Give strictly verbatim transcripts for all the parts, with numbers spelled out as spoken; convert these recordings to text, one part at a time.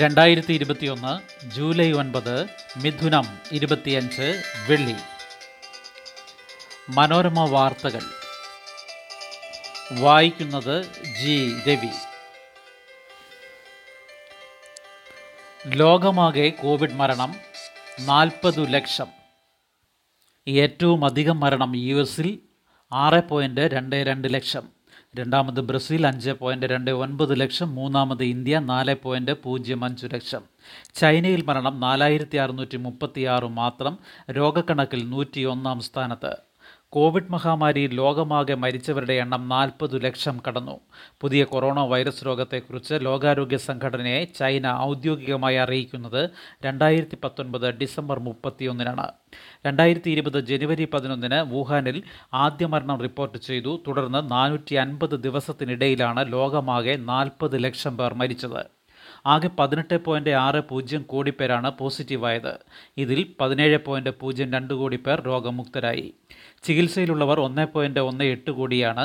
രണ്ടായിരത്തി ഇരുപത്തിയൊന്ന് ജൂലൈ ഒൻപത് മിഥുനം ഇരുപത്തിയഞ്ച് വെള്ളി. മനോരമ വാർത്തകൾ വായിക്കുന്നത് ജി രവി. ലോകമാകെ കോവിഡ് മരണം നാൽപ്പത് ലക്ഷം. ഏറ്റവും അധികം മരണം യു എസിൽ ആറ് പോയിൻറ്റ് രണ്ട് രണ്ട് ലക്ഷം, രണ്ടാമത് ബ്രസീൽ അഞ്ച് പോയിൻറ്റ് രണ്ട് ഒൻപത് ലക്ഷം, മൂന്നാമത് ഇന്ത്യ നാല് പോയിൻറ്റ് പൂജ്യം അഞ്ച് ലക്ഷം. ചൈനയിൽ മരണം നാലായിരത്തി അറുന്നൂറ്റി മുപ്പത്തി ആറ് മാത്രം, രോഗക്കണക്കിൽ നൂറ്റി ഒന്നാം സ്ഥാനത്ത്. കോവിഡ് മഹാമാരി ലോകമാകെ മരിച്ചവരുടെ എണ്ണം നാൽപ്പത് ലക്ഷം കടന്നു. പുതിയ കൊറോണ വൈറസ് രോഗത്തെക്കുറിച്ച് ലോകാരോഗ്യ സംഘടനയെ ചൈന ഔദ്യോഗികമായി അറിയിക്കുന്നത് രണ്ടായിരത്തി പത്തൊൻപത് ഡിസംബർ മുപ്പത്തിയൊന്നിനാണ്. രണ്ടായിരത്തി ഇരുപത് ജനുവരി പതിനൊന്നിന് വുഹാനിൽ ആദ്യ മരണം റിപ്പോർട്ട് ചെയ്തു. തുടർന്ന് നാനൂറ്റി അൻപത് ദിവസത്തിനിടയിലാണ് ലോകമാകെ നാൽപ്പത് ലക്ഷം പേർ മരിച്ചത്. ആകെ പതിനെട്ട് പോയിൻറ്റ് ആറ് പൂജ്യം കോടി പേരാണ് പോസിറ്റീവായത്. ഇതിൽ പതിനേഴ് പോയിൻറ്റ് പൂജ്യം രണ്ട് കോടി പേർ രോഗമുക്തരായി. ചികിത്സയിലുള്ളവർ ഒന്ന് പോയിൻറ്റ് ഒന്ന് എട്ട് കോടിയാണ്.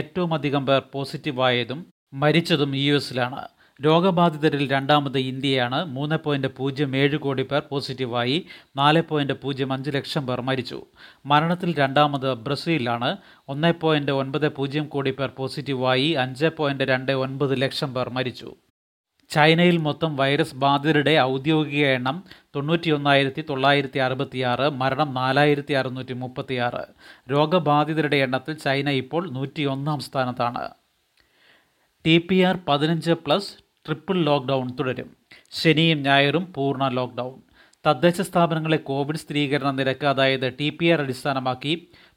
ഏറ്റവും അധികം പേർ പോസിറ്റീവായതും മരിച്ചതും യു എസിലാണ്. രോഗബാധിതരിൽ രണ്ടാമത് ഇന്ത്യയാണ്. മൂന്ന് പോയിൻറ്റ് പൂജ്യം ഏഴ് കോടി പേർ പോസിറ്റീവായി, നാല് പോയിൻറ്റ് പൂജ്യം അഞ്ച് ലക്ഷം പേർ മരിച്ചു. മരണത്തിൽ രണ്ടാമത് ബ്രസീലാണ്. ഒന്ന് പോയിൻറ്റ് ഒൻപത് പൂജ്യം കോടി പേർ പോസിറ്റീവായി, അഞ്ച് പോയിൻറ്റ് രണ്ട് ഒൻപത് ലക്ഷം പേർ മരിച്ചു. ചൈനയിൽ മൊത്തം വൈറസ് ബാധിതരുടെ ഔദ്യോഗിക എണ്ണം തൊണ്ണൂറ്റി ഒന്നായിരത്തി തൊള്ളായിരത്തി അറുപത്തിയാറ്, മരണം നാലായിരത്തി അറുന്നൂറ്റി മുപ്പത്തിയാറ്. രോഗബാധിതരുടെ എണ്ണത്തിൽ ചൈന ഇപ്പോൾ നൂറ്റി ഒന്നാം സ്ഥാനത്താണ്. ടി പി ആർ പതിനഞ്ച് പ്ലസ് ട്രിപ്പിൾ ലോക്ക്ഡൗൺ തുടരും. ശനിയും ഞായറും പൂർണ്ണ ലോക്ക്ഡൗൺ. തദ്ദേശ സ്ഥാപനങ്ങളെ കോവിഡ് സ്ഥിരീകരണ നിരക്ക്, അതായത് ടി പി ആർ അടിസ്ഥാനമാക്കി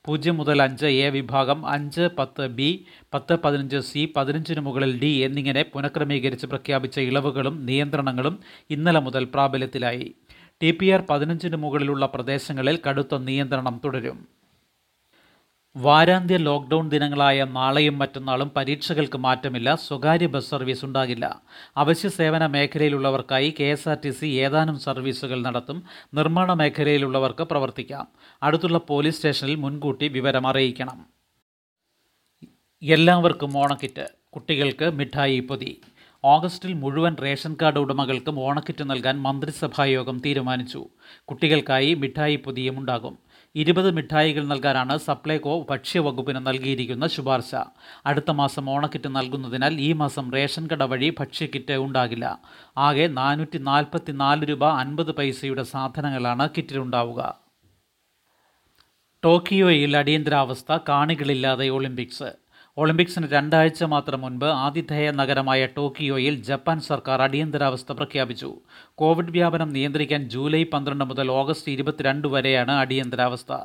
പൂജ്യം മുതൽ അഞ്ച് എ വിഭാഗം, അഞ്ച് പത്ത് ബി, പത്ത് പതിനഞ്ച് സി, പതിനഞ്ചിന് മുകളിൽ ഡി എന്നിങ്ങനെ പുനഃക്രമീകരിച്ച് പ്രഖ്യാപിച്ച ഇളവുകളും നിയന്ത്രണങ്ങളും ഇന്നലെ മുതൽ പ്രാബല്യത്തിലായി. ടി പി ആർ പതിനഞ്ചിന് മുകളിലുള്ള പ്രദേശങ്ങളിൽ കടുത്ത നിയന്ത്രണം തുടരും. വാരാന്ത്യ ലോക്ക്ഡൗൺ ദിനങ്ങളായ നാളെയും മറ്റന്നാളും പരീക്ഷകൾക്ക് മാറ്റമില്ല. സ്വകാര്യ ബസ് സർവീസ് ഉണ്ടാകില്ല. അവശ്യ സേവന മേഖലയിലുള്ളവർക്കായി K S R T C ഏതാനും സർവീസുകൾ നടത്തും. നിർമ്മാണ മേഖലയിലുള്ളവർക്ക് പ്രവർത്തിക്കാം. അടുത്തുള്ള പോലീസ് സ്റ്റേഷനിൽ മുൻകൂട്ടി വിവരം അറിയിക്കണം. എല്ലാവർക്കും ഓണക്കിറ്റ്, കുട്ടികൾക്ക് മിഠായി പൊതി. ഓഗസ്റ്റിൽ മുഴുവൻ റേഷൻ കാർഡ് ഉടമകൾക്കും ഓണക്കിറ്റ് നൽകാൻ മന്ത്രിസഭായോഗം തീരുമാനിച്ചു. കുട്ടികൾക്കായി മിഠായി പൊതിയും ഉണ്ടാകും. ഇരുപത് മിഠായികൾ നൽകാനാണ് സപ്ലൈകോ ഭക്ഷ്യവകുപ്പിന് നൽകിയിരിക്കുന്ന ശുപാർശ. അടുത്ത മാസം ഓണക്കിറ്റ് നൽകുന്നതിനാൽ ഈ മാസം റേഷൻ കട വഴി ഭക്ഷ്യക്കിറ്റ് ഉണ്ടാകില്ല. ആകെ നാനൂറ്റി നാൽപ്പത്തി നാല് രൂപ അൻപത് പൈസയുടെ സാധനങ്ങളാണ് കിറ്റിലുണ്ടാവുക. ടോക്കിയോയിൽ അടിയന്തരാവസ്ഥ, കാണികളില്ലാതെ ഒളിമ്പിക്സ്. ഒളിമ്പിക്സിന് രണ്ടാഴ്ച മാത്രം മുൻപ് ആതിഥേയ നഗരമായ ടോക്കിയോയിൽ ജപ്പാൻ സർക്കാർ അടിയന്തരാവസ്ഥ പ്രഖ്യാപിച്ചു. കോവിഡ് വ്യാപനം നിയന്ത്രിക്കാൻ ജൂലൈ പന്ത്രണ്ട് മുതൽ ഓഗസ്റ്റ് ഇരുപത്തിരണ്ട് വരെയാണ് അടിയന്തരാവസ്ഥ.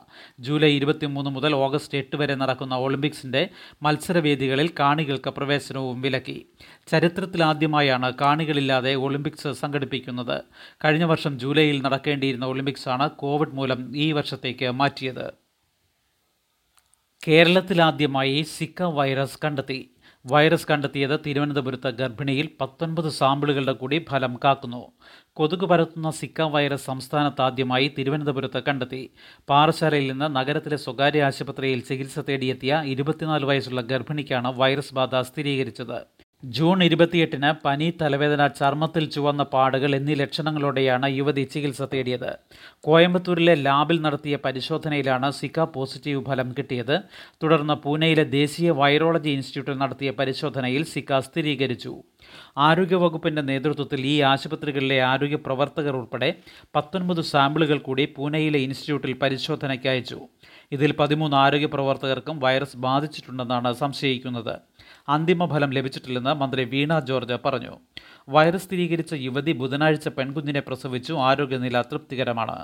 ജൂലൈ ഇരുപത്തിമൂന്ന് മുതൽ ഓഗസ്റ്റ് എട്ട് വരെ നടക്കുന്ന ഒളിമ്പിക്സിൻ്റെ മത്സരവേദികളിൽ കാണികൾക്ക് പ്രവേശനവും വിലക്കി. ചരിത്രത്തിലാദ്യമായാണ് കാണികളില്ലാതെ ഒളിമ്പിക്സ് സംഘടിപ്പിക്കുന്നത്. കഴിഞ്ഞ വർഷം ജൂലൈയിൽ നടക്കേണ്ടിയിരുന്ന ഒളിമ്പിക്സാണ് കോവിഡ് മൂലം ഈ വർഷത്തേക്ക് മാറ്റിയത്. കേരളത്തിലാദ്യമായി സിക്ക വൈറസ് കണ്ടെത്തി. വൈറസ് കണ്ടെത്തിയത് തിരുവനന്തപുരത്ത് ഗർഭിണിയിൽ പത്തൊൻപത് സാമ്പിളുകളുടെ കൂടി ഫലം കാക്കുന്നു. കൊതുക് പരത്തുന്ന സിക്ക വൈറസ് സംസ്ഥാനത്താദ്യമായി തിരുവനന്തപുരത്ത് കണ്ടെത്തി. പാറശാലയിൽ നിന്ന് നഗരത്തിലെ സ്വകാര്യ ആശുപത്രിയിൽ ചികിത്സ തേടിയെത്തിയ ഇരുപത്തിനാല് വയസ്സുള്ള ഗർഭിണിക്കാണ് വൈറസ് ബാധ സ്ഥിരീകരിച്ചത്. ജൂൺ ഇരുപത്തിയെട്ടിന് പനി, തലവേദന, ചർമ്മത്തിൽ ചുവന്ന പാടുകൾ എന്നീ ലക്ഷണങ്ങളോടെയാണ് യുവതി ചികിത്സ തേടിയത്. കോയമ്പത്തൂരിലെ ലാബിൽ നടത്തിയ പരിശോധനയിലാണ് സിക്ക പോസിറ്റീവ് ഫലം കിട്ടിയത്. തുടർന്ന് പൂനെയിലെ ദേശീയ വൈറോളജി ഇൻസ്റ്റിറ്റ്യൂട്ടിൽ നടത്തിയ പരിശോധനയിൽ സിക്ക സ്ഥിരീകരിച്ചു. ആരോഗ്യവകുപ്പിൻ്റെ നേതൃത്വത്തിൽ ഈ ആശുപത്രികളിലെ ആരോഗ്യ പ്രവർത്തകർ ഉൾപ്പെടെ പത്തൊൻപത് സാമ്പിളുകൾ കൂടി പൂനെയിലെ ഇൻസ്റ്റിറ്റ്യൂട്ടിൽ പരിശോധനയ്ക്ക് അയച്ചു. ഇതിൽ പതിമൂന്ന് ആരോഗ്യ പ്രവർത്തകർക്കും വൈറസ് ബാധിച്ചിട്ടുണ്ടെന്നാണ് സംശയിക്കുന്നത്. അന്തിമ ഫലം ലഭിച്ചിട്ടില്ലെന്ന് മന്ത്രി വീണ ജോർജ് പറഞ്ഞു. വൈറസ് സ്ഥിരീകരിച്ച യുവതി ബുധനാഴ്ച പെൺകുഞ്ഞിനെ പ്രസവിച്ചു. ആരോഗ്യനില തൃപ്തികരമാണ്.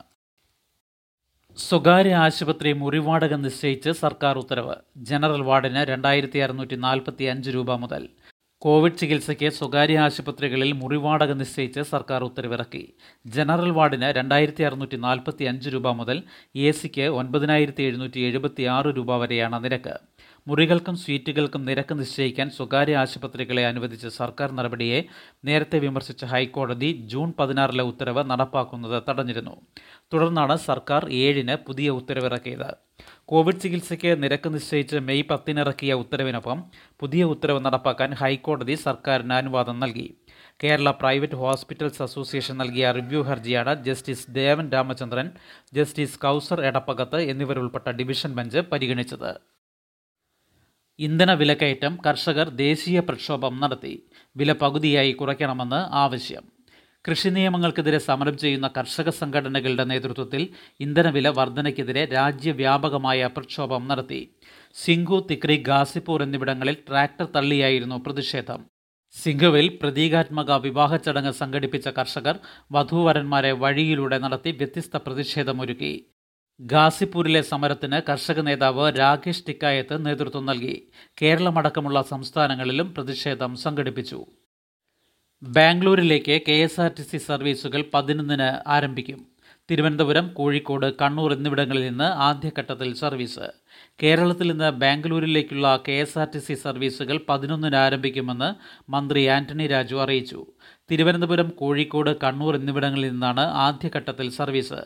സ്വകാര്യ ആശുപത്രി മുറിവാടകം നിശ്ചയിച്ച് സർക്കാർ ഉത്തരവ്. ജനറൽ വാർഡിന് രണ്ടായിരത്തി അറുന്നൂറ്റി നാൽപ്പത്തി അഞ്ച് രൂപ മുതൽ. കോവിഡ് ചികിത്സയ്ക്ക് സ്വകാര്യ ആശുപത്രികളിൽ മുറിവാടക നിശ്ചയിച്ച് സർക്കാർ ഉത്തരവിറക്കി. ജനറൽ വാർഡിന് രണ്ടായിരത്തി അറുന്നൂറ്റി നാൽപ്പത്തി അഞ്ച് രൂപ മുതൽ എ സിക്ക് ഒൻപതിനായിരത്തി എഴുന്നൂറ്റി എഴുപത്തി ആറ് രൂപ വരെയാണ് നിരക്ക്. മുറികൾക്കും സീറ്റുകൾക്കും നിരക്ക് നിശ്ചയിക്കാൻ സ്വകാര്യ ആശുപത്രികളെ അനുവദിച്ച സർക്കാർ നടപടിയെ നേരത്തെ വിമർശിച്ച ഹൈക്കോടതി ജൂൺ പതിനാറിലെ ഉത്തരവ് നടപ്പാക്കുന്നത് തടഞ്ഞിരുന്നു. തുടർന്നാണ് സർക്കാർ ഏഴിന് പുതിയ ഉത്തരവിറക്കിയത്. കോവിഡ് ചികിത്സയ്ക്ക് നിരക്ക് നിശ്ചയിച്ച് മെയ് പത്തിനിറക്കിയ ഉത്തരവിനൊപ്പം പുതിയ ഉത്തരവ് നടപ്പാക്കാൻ ഹൈക്കോടതി സർക്കാരിന് അനുവാദം നൽകി. കേരള പ്രൈവറ്റ് ഹോസ്പിറ്റൽസ് അസോസിയേഷൻ നൽകിയ റിവ്യൂ ഹർജിയാണ് ജസ്റ്റിസ് ദേവൻ രാമചന്ദ്രൻ, ജസ്റ്റിസ് കൗസർ എടപ്പകത്ത് എന്നിവരുൾപ്പെട്ട ഡിവിഷൻ ബെഞ്ച് പരിഗണിച്ചത്. ഇന്ധന വിലക്കയറ്റം കർഷകർ ദേശീയ പ്രക്ഷോഭം നടത്തി. വില പകുതിയായി കുറയ്ക്കണമെന്ന് ആവശ്യം. കൃഷി നിയമങ്ങൾക്കെതിരെ സമരം ചെയ്യുന്ന കർഷക സംഘടനകളുടെ നേതൃത്വത്തിൽ ഇന്ധനവില വർധനയ്ക്കെതിരെ രാജ്യവ്യാപകമായ പ്രക്ഷോഭം നടത്തി. സിംഗു, തിക്രി, ഘാസിപൂർ എന്നിവിടങ്ങളിൽ ട്രാക്ടർ തള്ളിയായിരുന്നു പ്രതിഷേധം. സിംഘുവിൽ പ്രതീകാത്മക വിവാഹ ചടങ്ങ് സംഘടിപ്പിച്ച കർഷകർ വധൂവരന്മാരെ വഴിയിലൂടെ നടത്തി വ്യത്യസ്ത പ്രതിഷേധമൊരുക്കി. ഘാസിപൂരിലെ സമരത്തിന് കർഷക നേതാവ് രാകേഷ് ടിക്കായത്ത് നേതൃത്വം നൽകി. കേരളമടക്കമുള്ള സംസ്ഥാനങ്ങളിലും പ്രതിഷേധം സംഘടിപ്പിച്ചു. ബാംഗ്ലൂരിലേക്ക് K S R T C സർവീസുകൾ പതിനൊന്നിന് ആരംഭിക്കും. തിരുവനന്തപുരം, കോഴിക്കോട്, കണ്ണൂർ എന്നിവിടങ്ങളിൽ നിന്ന് ആദ്യഘട്ടത്തിൽ സർവീസ്. കേരളത്തിൽ നിന്ന് ബാംഗ്ലൂരിലേക്കുള്ള K S R T C സർവീസുകൾ പതിനൊന്നിന് ആരംഭിക്കുമെന്ന് മന്ത്രി ആന്റണി രാജു അറിയിച്ചു. തിരുവനന്തപുരം, കോഴിക്കോട്, കണ്ണൂർ എന്നിവിടങ്ങളിൽ നിന്നാണ് ആദ്യഘട്ടത്തിൽ സർവീസ്.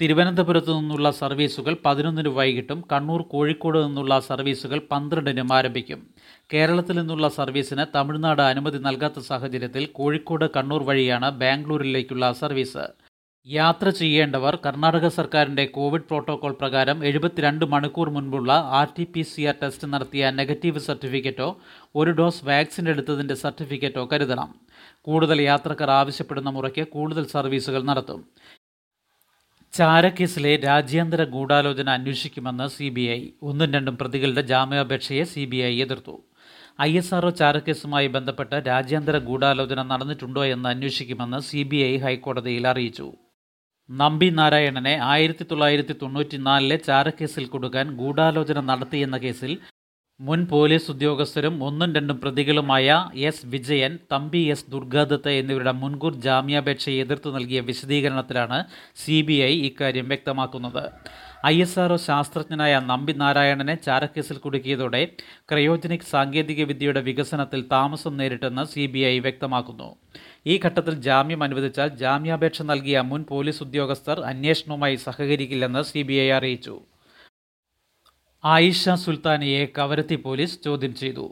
തിരുവനന്തപുരത്തു നിന്നുള്ള സർവീസുകൾ പതിനൊന്നിന് വൈകിട്ടും കണ്ണൂർ, കോഴിക്കോട് നിന്നുള്ള സർവീസുകൾ പന്ത്രണ്ടിനും ആരംഭിക്കും. കേരളത്തിൽ നിന്നുള്ള സർവീസിന് തമിഴ്നാട് അനുമതി നൽകാത്ത സാഹചര്യത്തിൽ കോഴിക്കോട്, കണ്ണൂർ വഴിയാണ് ബാംഗ്ലൂരിലേക്കുള്ള സർവീസ്. യാത്ര ചെയ്യേണ്ടവർ കർണാടക സർക്കാരിൻ്റെ കോവിഡ് പ്രോട്ടോകോൾ പ്രകാരം എഴുപത്തിരണ്ട് മണിക്കൂർ മുൻപുള്ള R T P C R test നടത്തിയ നെഗറ്റീവ് സർട്ടിഫിക്കറ്റോ ഒരു ഡോസ് വാക്സിൻ എടുത്തതിൻ്റെ സർട്ടിഫിക്കറ്റോ കരുതണം. കൂടുതൽ യാത്രക്കാർ ആവശ്യപ്പെടുന്ന മുറയ്ക്ക് കൂടുതൽ സർവീസുകൾ നടത്തും. ചാരക്കേസിലെ രാജ്യാന്തര ഗൂഢാലോചന അന്വേഷിക്കുമെന്ന് സി ബി ഐ. ഒന്നും രണ്ടും പ്രതികളുടെ ജാമ്യാപേക്ഷയെ സി ബി ഐ എതിർത്തു. ഐ എസ് ആർ ഒ ചാരക്കേസുമായി ബന്ധപ്പെട്ട് രാജ്യാന്തര ഗൂഢാലോചന നടന്നിട്ടുണ്ടോ എന്ന് അന്വേഷിക്കുമെന്ന് സി ബി ഐ ഹൈക്കോടതിയിൽ അറിയിച്ചു. നമ്പി നാരായണനെ ആയിരത്തി തൊള്ളായിരത്തി തൊണ്ണൂറ്റി നാലിലെ ചാരക്കേസിൽ കുടുക്കാൻ ഗൂഢാലോചന നടത്തിയെന്ന കേസിൽ മുൻ പോലീസ് ഉദ്യോഗസ്ഥരും ഒന്നും രണ്ടും പ്രതികളുമായ എസ് വിജയൻ, തമ്പി, എസ് ദുർഗ ദത്ത് എന്നിവരുടെ മുൻകൂർ ജാമ്യാപേക്ഷയെ എതിർത്ത് നൽകിയ വിശദീകരണത്തിലാണ് സി ബി ഐ ഇക്കാര്യം വ്യക്തമാക്കുന്നത്. ഐ എസ് ആർ ഒ ശാസ്ത്രജ്ഞനായ നമ്പി നാരായണനെ ചാരക്കേസിൽ കുടുക്കിയതോടെ ക്രയോജനിക് സാങ്കേതികവിദ്യയുടെ വികസനത്തിൽ താമസം നേരിട്ടെന്ന് സി ബി ഐ വ്യക്തമാക്കുന്നു. ഈ ഘട്ടത്തിൽ ജാമ്യം അനുവദിച്ചാൽ ജാമ്യാപേക്ഷ നൽകിയ മുൻ പോലീസ് ഉദ്യോഗസ്ഥർ അന്വേഷണവുമായി സഹകരിക്കില്ലെന്ന് സി ബി ഐ അറിയിച്ചു. ആയിഷ സുൽത്താനയെ കവരത്തി പോലീസ് ചോദ്യം ചെയ്തു.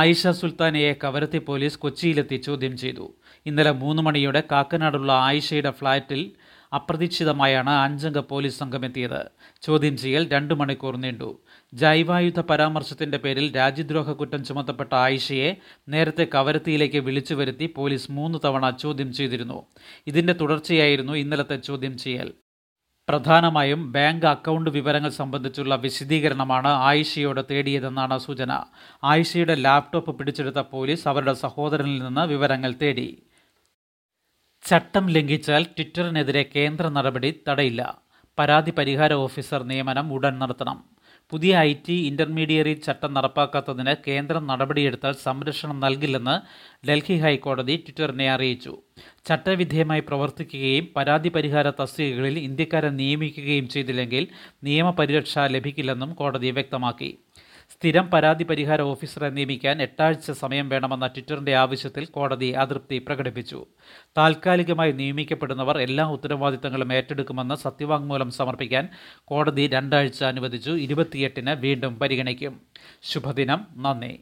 ആയിഷ സുൽത്താനയെ കവരത്തി പോലീസ് കൊച്ചിയിലെത്തി ചോദ്യം ചെയ്തു. ഇന്നലെ മൂന്ന് മണിയോടെ കാക്കനാടുള്ള ആയിഷയുടെ ഫ്ളാറ്റിൽ അപ്രതീക്ഷിതമായാണ് അഞ്ചംഗ പോലീസ് സംഘം എത്തിയത്. ചോദ്യം ചെയ്യൽ രണ്ട് മണിക്കൂർ നീണ്ടു. ജൈവായുധ പരാമർശത്തിൻ്റെ പേരിൽ രാജ്യദ്രോഹ കുറ്റം ചുമത്തപ്പെട്ട ആയിഷയെ നേരത്തെ കവരത്തിയിലേക്ക് വിളിച്ചു വരുത്തി പോലീസ് മൂന്ന് തവണ ചോദ്യം ചെയ്തിരുന്നു. ഇതിൻ്റെ തുടർച്ചയായിരുന്നു ഇന്നലത്തെ ചോദ്യം ചെയ്യൽ. പ്രധാനമായും ബാങ്ക് അക്കൗണ്ട് വിവരങ്ങൾ സംബന്ധിച്ചുള്ള വിശദീകരണമാണ് ആയിഷയോട് തേടിയതെന്നാണ് സൂചന. ആയിഷയുടെ ലാപ്ടോപ്പ് പിടിച്ചെടുത്ത പോലീസ് അവരുടെ സഹോദരനിൽ നിന്ന് വിവരങ്ങൾ തേടി. ചട്ടം ലംഘിച്ചാൽ ട്വിറ്ററിനെതിരെ കേന്ദ്ര നടപടി തടയില്ല. പരാതി പരിഹാര ഓഫീസർ നിയമനം ഉടൻ നടത്തണം. പുതിയ ഐ ടി ഇൻ്റർമീഡിയറി ചട്ടം നടപ്പാക്കാത്തതിന് കേന്ദ്രം നടപടിയെടുത്താൽ സംരക്ഷണം നൽകില്ലെന്ന് ഡൽഹി ഹൈക്കോടതി ട്വിറ്ററിനെ അറിയിച്ചു. ചട്ടവിധേയമായി പ്രവർത്തിക്കുകയും പരാതി പരിഹാര തസ്തികകളിൽ ഇന്ത്യക്കാരെ നിയമിക്കുകയും ചെയ്തില്ലെങ്കിൽ നിയമപരിരക്ഷ ലഭിക്കില്ലെന്നും കോടതി വ്യക്തമാക്കി. സ്ഥിരം പരാതി പരിഹാര ഓഫീസറെ നിയമിക്കാൻ എട്ടാഴ്ച സമയം വേണമെന്ന ട്വിറ്ററിൻ്റെ ആവശ്യത്തിൽ കോടതി അതൃപ്തി പ്രകടിപ്പിച്ചു. താൽക്കാലികമായി നിയമിക്കപ്പെടുന്നവർ എല്ലാ ഉത്തരവാദിത്തങ്ങളും ഏറ്റെടുക്കുമെന്ന് സത്യവാങ്മൂലം സമർപ്പിക്കാൻ കോടതി രണ്ടാഴ്ച അനുവദിച്ചു. ഇരുപത്തിയെട്ടിന് വീണ്ടും പരിഗണിക്കും. ശുഭദിനം. നന്ദി.